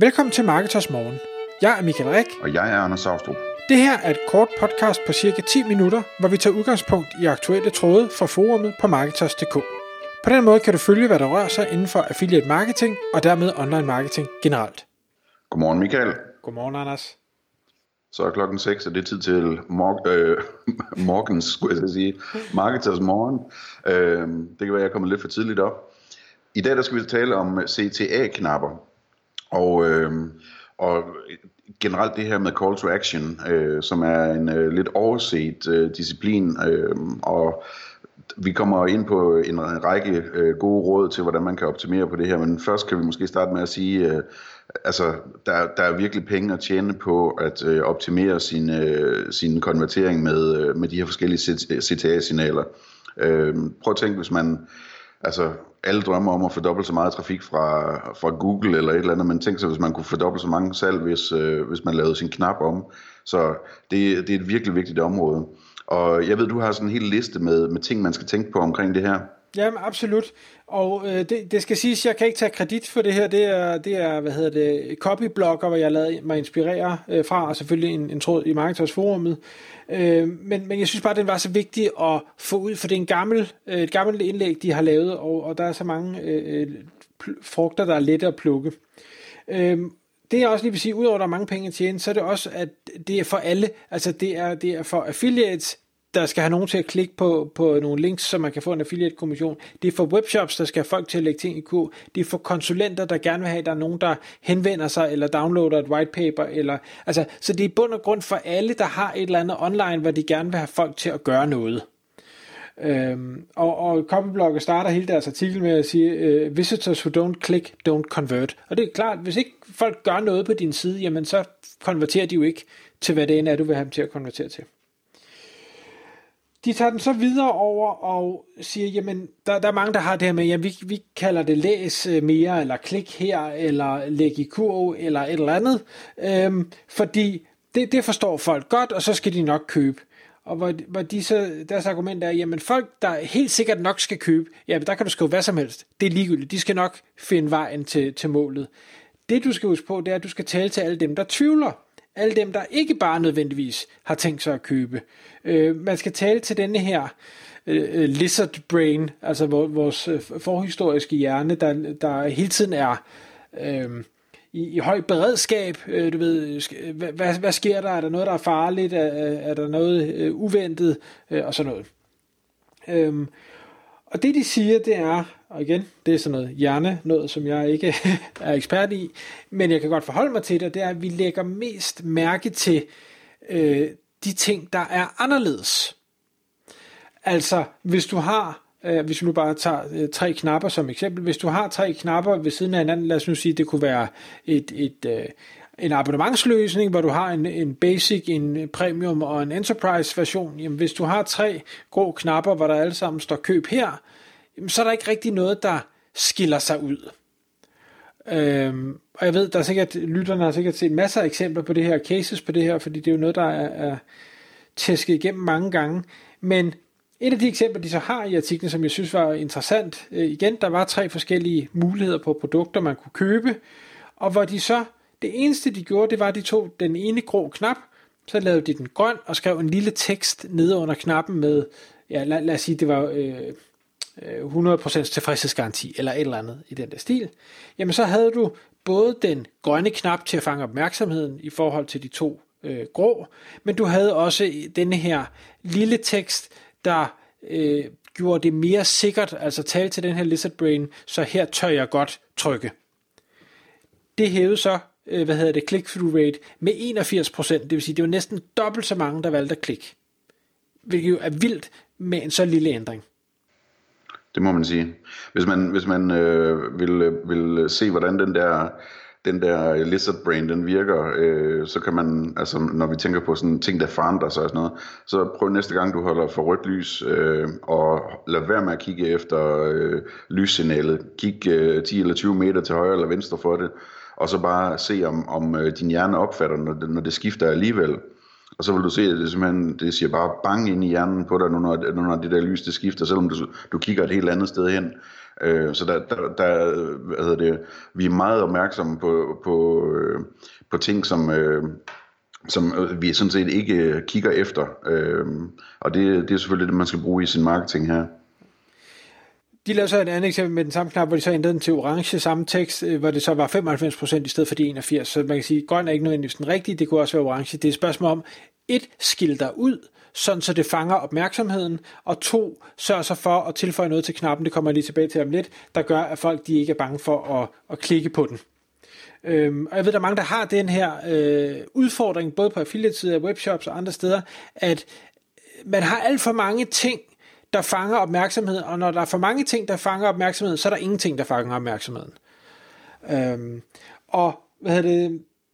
Velkommen til Marketers Morgen. Jeg er Michael Rik. Og jeg er Anders Savstrup. Det her er et kort podcast på cirka 10 minutter, hvor vi tager udgangspunkt i aktuelle tråde fra forummet på Marketers.dk. På den måde kan du følge, hvad der rører sig inden for affiliate marketing og dermed online marketing generelt. Godmorgen Michael. Godmorgen Anders. Så er klokken 6, og det er tid til morgens, skulle jeg sige, Marketers Morgen. Det kan være, jeg kommer lidt for tidligt op. I dag der skal vi tale om CTA-knapper. Og generelt det her med call to action, som er en lidt overset disciplin, og vi kommer ind på en række gode råd til, hvordan man kan optimere på det her, men først kan vi måske starte med at sige, altså der er virkelig penge at tjene på at optimere sin konvertering med de her forskellige CTA-signaler. Prøv at tænke, hvis man... Altså, alle drømmer om at fordoble så meget trafik fra Google eller et eller andet, men tænk sig, hvis man kunne fordoble så mange salg, hvis man lavede sin knap om. Så det er et virkelig vigtigt område. Og jeg ved, du har sådan en hel liste med ting, man skal tænke på omkring det her. Jamen, absolut. Og det skal siges, jeg kan ikke tage kredit for det her. Det er Copyblogger, hvor jeg lader mig inspirere fra, og selvfølgelig en tråd i Marketersforummet. Men jeg synes bare, den var så vigtig at få ud, for det er et gammelt indlæg, de har lavet, og der er så mange frugter, der er lette at plukke. Det jeg også lige vil sige, udover at der er mange penge at tjene, så er det også, at det er for alle. Altså, det er for affiliates, der skal have nogen til at klikke på nogle links, så man kan få en affiliate-kommission. Det er for webshops, der skal have folk til at lægge ting i kurv. Det er for konsulenter, der gerne vil have, at der er nogen, der henvender sig eller downloader et whitepaper. Så det er i bund og grund for alle, der har et eller andet online, hvor de gerne vil have folk til at gøre noget. Og Copyblogger starter hele deres artikel med at sige visitors who don't click, don't convert. Og det er klart, hvis ikke folk gør noget på din side, jamen så konverterer de jo ikke til, hvad det end er, du vil have dem til at konvertere til. De tager den så videre over og siger, jamen, der er mange, der har det her med, jamen, vi kalder det læs mere, eller klik her, eller læg i kurv, eller et eller andet, fordi det forstår folk godt, og så skal de nok købe. Og hvor deres argument er, jamen, folk, der helt sikkert nok skal købe, jamen, der kan du skrive hvad som helst. Det er ligegyldigt. De skal nok finde vejen til målet. Det, du skal huske på, det er, at du skal tale til alle dem, der tvivler. Alle dem, der ikke bare nødvendigvis har tænkt sig at købe. Man skal tale til denne her lizard brain, altså vores forhistoriske hjerne, der hele tiden er i høj beredskab. Du ved, hvad sker der? Er der noget, der er farligt? Er der noget uventet? Og sådan noget. Og det, de siger, det er, og igen, det er sådan noget hjerne, noget som jeg ikke er ekspert i, men jeg kan godt forholde mig til det, det er, at vi lægger mest mærke til de ting, der er anderledes. Altså, hvis du har, hvis vi nu bare tager tre knapper som eksempel, hvis du har tre knapper ved siden af hinanden, lad os nu sige, det kunne være en abonnementsløsning, hvor du har en basic, en premium og en enterprise version. Jamen, hvis du har tre grå knapper, hvor der alle sammen står køb her, jamen, så er der ikke rigtig noget, der skiller sig ud. Og jeg ved, der er sikkert, lytterne har sikkert set masser af eksempler på det her, cases på det her, fordi det er jo noget, der er tæsket igennem mange gange. Men et af de eksempler, de så har i artiklen, som jeg synes var interessant, igen, der var tre forskellige muligheder på produkter, man kunne købe, og hvor de så det eneste, de gjorde, det var, at de tog den ene grå knap, så lavede de den grøn og skrev en lille tekst nede under knappen med, ja, lad os sige, det var 100% tilfredshedsgaranti eller et eller andet i den der stil. Jamen så havde du både den grønne knap til at fange opmærksomheden i forhold til de to grå, men du havde også denne her lille tekst, der gjorde det mere sikkert, altså tale til den her lizard brain, så her tør jeg godt trykke. Det hævede så click-through rate med 81%, det vil sige, det var næsten dobbelt så mange, der valgte at klikke. Hvilket jo er vildt med en så lille ændring. Det må man sige. Hvis man vil se, hvordan den der lizard brain, den virker, så kan man, altså når vi tænker på sådan ting, der forandrer sig og sådan noget, så prøv næste gang, du holder for rødt lys, og lad være med at kigge efter lyssignalet. Kig 10 eller 20 meter til højre eller venstre for det, og så bare se, om din hjerne opfatter, når det skifter alligevel. Og så vil du se, at det simpelthen, det siger bare bang ind i hjernen på dig, når det der lys, det skifter, selvom du kigger et helt andet sted hen. Så der hvad hedder det, vi er meget opmærksomme på ting, som vi sådan set ikke kigger efter. Og det er selvfølgelig det, man skal bruge i sin marketing her. De lavede så et andet eksempel med den samme knap, hvor de så ændrede den til orange, samme tekst, hvor det så var 95% i stedet for de 81%. Så man kan sige, at grøn er ikke nødvendigvis den rigtige, det kunne også være orange. Det er et spørgsmål om, 1, skil dig ud, sådan så det fanger opmærksomheden, og 2, sørg så for at tilføje noget til knappen, det kommer jeg lige tilbage til om lidt, der gør, at folk de ikke er bange for at klikke på den. Og jeg ved, der er mange, der har den her udfordring, både på affiliate-sider, webshops og andre steder, at man har alt for mange ting, der fanger opmærksomheden, og når der er for mange ting, der fanger opmærksomheden, så er der ingenting, der fanger opmærksomheden. Og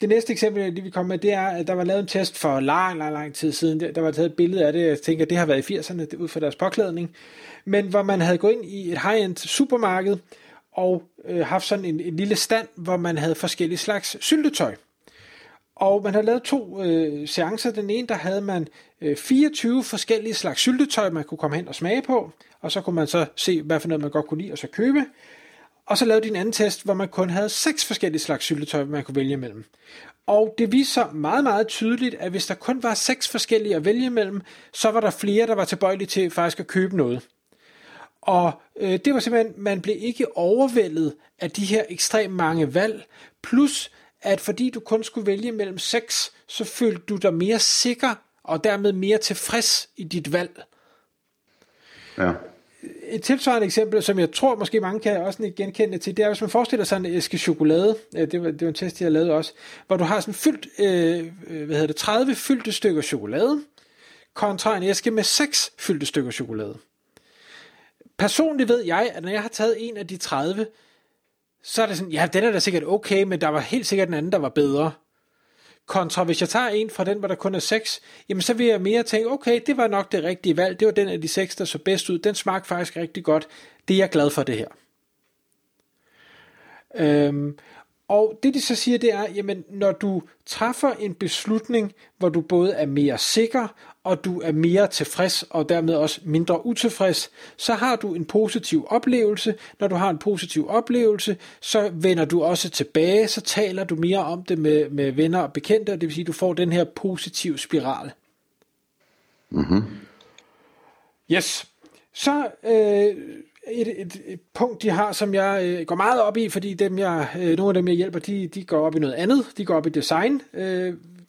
det næste eksempel, jeg lige vil komme med, det er, at der var lavet en test for lang tid siden, der var taget et billede af det, jeg tænker, det har været i 80'erne, ud fra deres påklædning, men hvor man havde gået ind i et high-end supermarked, og haft sådan en lille stand, hvor man havde forskellige slags syltetøj. Og man havde lavet 2 seancer. Den ene, der havde man 24 forskellige slags syltetøj, man kunne komme hen og smage på, og så kunne man så se, hvad for noget man godt kunne lide, og så købe. Og så lavede de en anden test, hvor man kun havde 6 forskellige slags syltetøj, man kunne vælge imellem. Og det viste sig meget, meget tydeligt, at hvis der kun var 6 forskellige at vælge imellem, så var der flere, der var tilbøjelige til faktisk at købe noget. Og det var simpelthen, man blev ikke overvældet af de her ekstremt mange valg, plus at fordi du kun skulle vælge mellem 6, så følte du dig mere sikker, og dermed mere tilfreds i dit valg. Ja. Et tilsvarende eksempel, som jeg tror måske mange kan også genkende til, det er, hvis man forestiller sig en æske chokolade, det var en test, jeg lavede også, hvor du har sådan fyldt, 30 fyldte stykker chokolade, kontra en æske med 6 fyldte stykker chokolade. Personligt ved jeg, at når jeg har taget en af de 30, så er det sådan, ja, den er da sikkert okay, men der var helt sikkert den anden, der var bedre. Kontra hvis jeg tager en fra den, hvor der kun er 6, jamen så vil jeg mere tænke, okay, det var nok det rigtige valg, det var den af de 6, der så bedst ud, den smagte faktisk rigtig godt, det er jeg glad for det her. Og det de så siger, det er, jamen når du træffer en beslutning, hvor du både er mere sikker, og du er mere tilfreds, og dermed også mindre utilfreds, så har du en positiv oplevelse. Når du har en positiv oplevelse, så vender du også tilbage, så taler du mere om det med venner og bekendte, og det vil sige, at du får den her positive spiral. Mm-hmm. Yes. Så... Et punkt, de har, som jeg går meget op i, fordi nogle af dem, jeg hjælper, de går op i noget andet. De går op i design.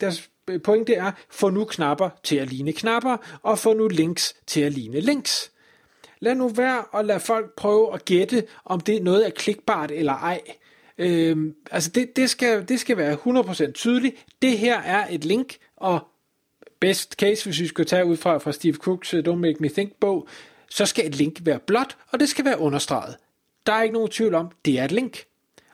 Deres pointe er, få nu knapper til at ligne knapper, og få nu links til at ligne links. Lad nu være og lad folk prøve at gætte, om det er noget er klikbart eller ej. Det skal være 100% tydeligt. Det her er et link, og best case, hvis vi skal tage ud fra Steve Cooks Don't Make Me Think bog, så skal et link være blåt, og det skal være understreget. Der er ikke nogen tvivl om, det er et link.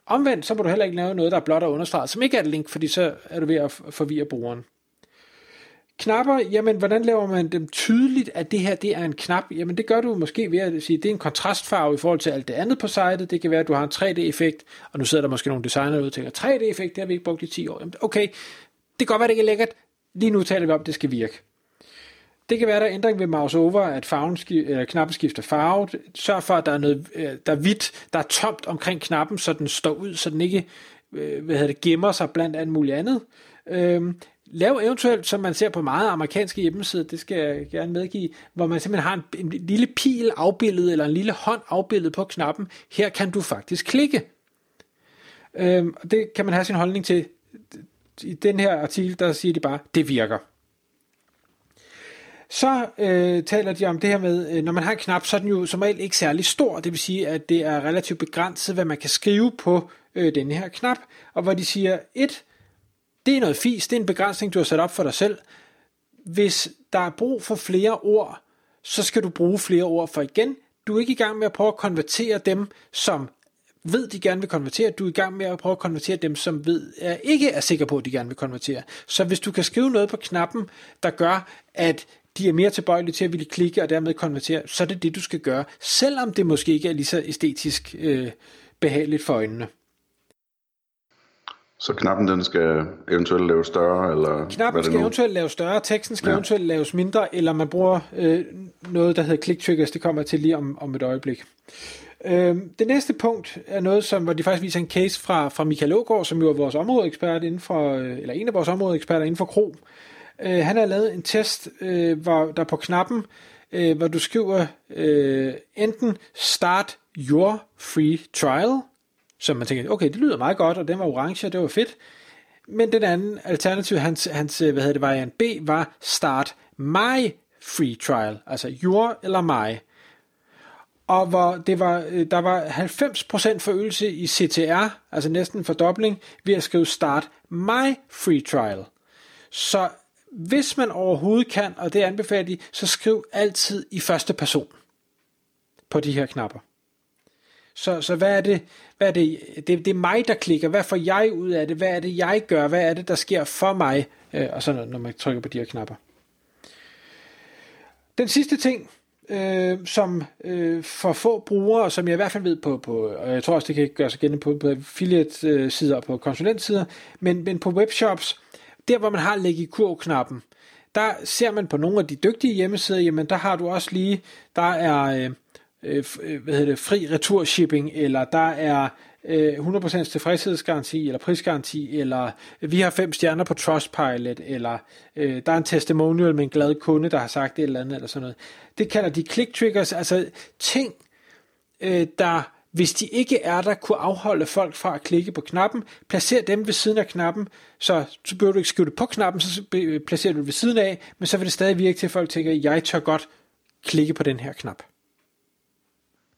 Omvendt, så må du heller ikke lave noget, der er blåt og understreget, som ikke er et link, fordi så er du ved at forvirre brugeren. Knapper, jamen hvordan laver man dem tydeligt, at det her det er en knap? Jamen det gør du måske ved at sige, det er en kontrastfarve i forhold til alt det andet på sitet. Det kan være, at du har en 3D-effekt, og nu sidder der måske nogle designere og tænker, 3D-effekt, det har vi ikke brugt i 10 år. Jamen, okay, det kan godt være, det ikke er lækkert. Lige nu taler vi om, det skal virke. Det kan være, der er ændring ved mouse over, at knappen skifter farve. Sørg for, at der er noget, der er hvidt, der er tomt omkring knappen, så den står ud, så den ikke gemmer sig blandt andet muligt andet. Lav eventuelt, som man ser på meget amerikanske hjemmesider, det skal jeg gerne medgive, hvor man simpelthen har en lille pil afbildet, eller en lille hånd afbildet på knappen. Her kan du faktisk klikke. Og det kan man have sin holdning til. I den her artikel, der siger de bare, det virker. Så taler de om det her med, når man har en knap, så er den jo som regel ikke særlig stor. Det vil sige, at det er relativt begrænset, hvad man kan skrive på denne her knap. Og hvor de siger, 1, det er noget fis, det er en begrænsning, du har sat op for dig selv. Hvis der er brug for flere ord, så skal du bruge flere ord, for igen, du er ikke i gang med at prøve at konvertere dem, som ved, de gerne vil konvertere. Du er i gang med at prøve at konvertere dem, som ved, ikke er sikker på, at de gerne vil konvertere. Så hvis du kan skrive noget på knappen, der gør, at de er mere tilbøjelige til at ville klikke og dermed konvertere, så er det det, du skal gøre, selvom det måske ikke er lige så æstetisk behageligt for øjnene. Så knappen den skal eventuelt laves større? Eller knappen skal eventuelt laves større, teksten skal eventuelt laves mindre, eller man bruger noget, der hedder click-triggers, det kommer jeg til lige om et øjeblik. Det næste punkt er noget, hvor de faktisk viser en case fra Michael Agaard, som jo er vores områdeekspert inden for, eller en af vores områdeeksperter inden for Kro. Han har lavet en test, hvor der på knappen, hvor du skriver enten start your free trial, så man tænker, okay, det lyder meget godt, og den var orange, og det var fedt. Men den anden alternativ, hans variant B, var start my free trial, altså your eller my. Og hvor der var 90% forøgelse i CTR, altså næsten fordobling, ved at skrive start my free trial. Så hvis man overhovedet kan, og det anbefaler de, så skriv altid i første person på de her knapper. Så hvad er det? Det er mig, der klikker. Hvad får jeg ud af det? Hvad er det, jeg gør? Hvad er det, der sker for mig? Og sådan noget, når man trykker på de her knapper. Den sidste ting, som for få brugere, som jeg i hvert fald ved på, og jeg tror også, det kan gøre sig gældende på affiliate-sider og på konsulentsider, men på webshops, der hvor man har læg i kurv-knappen, der ser man på nogle af de dygtige hjemmesider, jamen der har du også lige, der er... fri returshipping, eller der er 100% tilfredshedsgaranti, eller prisgaranti, eller vi har 5 stjerner på Trustpilot, eller der er en testimonial med en glad kunde, der har sagt et eller andet, eller sådan noget. Det kalder de click triggers, altså ting, der, hvis de ikke er der, kunne afholde folk fra at klikke på knappen. Placer dem ved siden af knappen, så behøver du ikke skrive det på knappen, så placerer du det ved siden af, men så vil det stadig virke til, at folk tænker, jeg tør godt klikke på den her knap.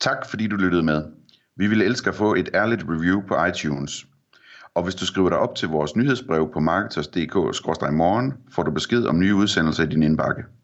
Tak fordi du lyttede med. Vi ville elske at få et ærligt review på iTunes. Og hvis du skriver dig op til vores nyhedsbrev på Marketers.dk/morgen, får du besked om nye udsendelser i din indbakke.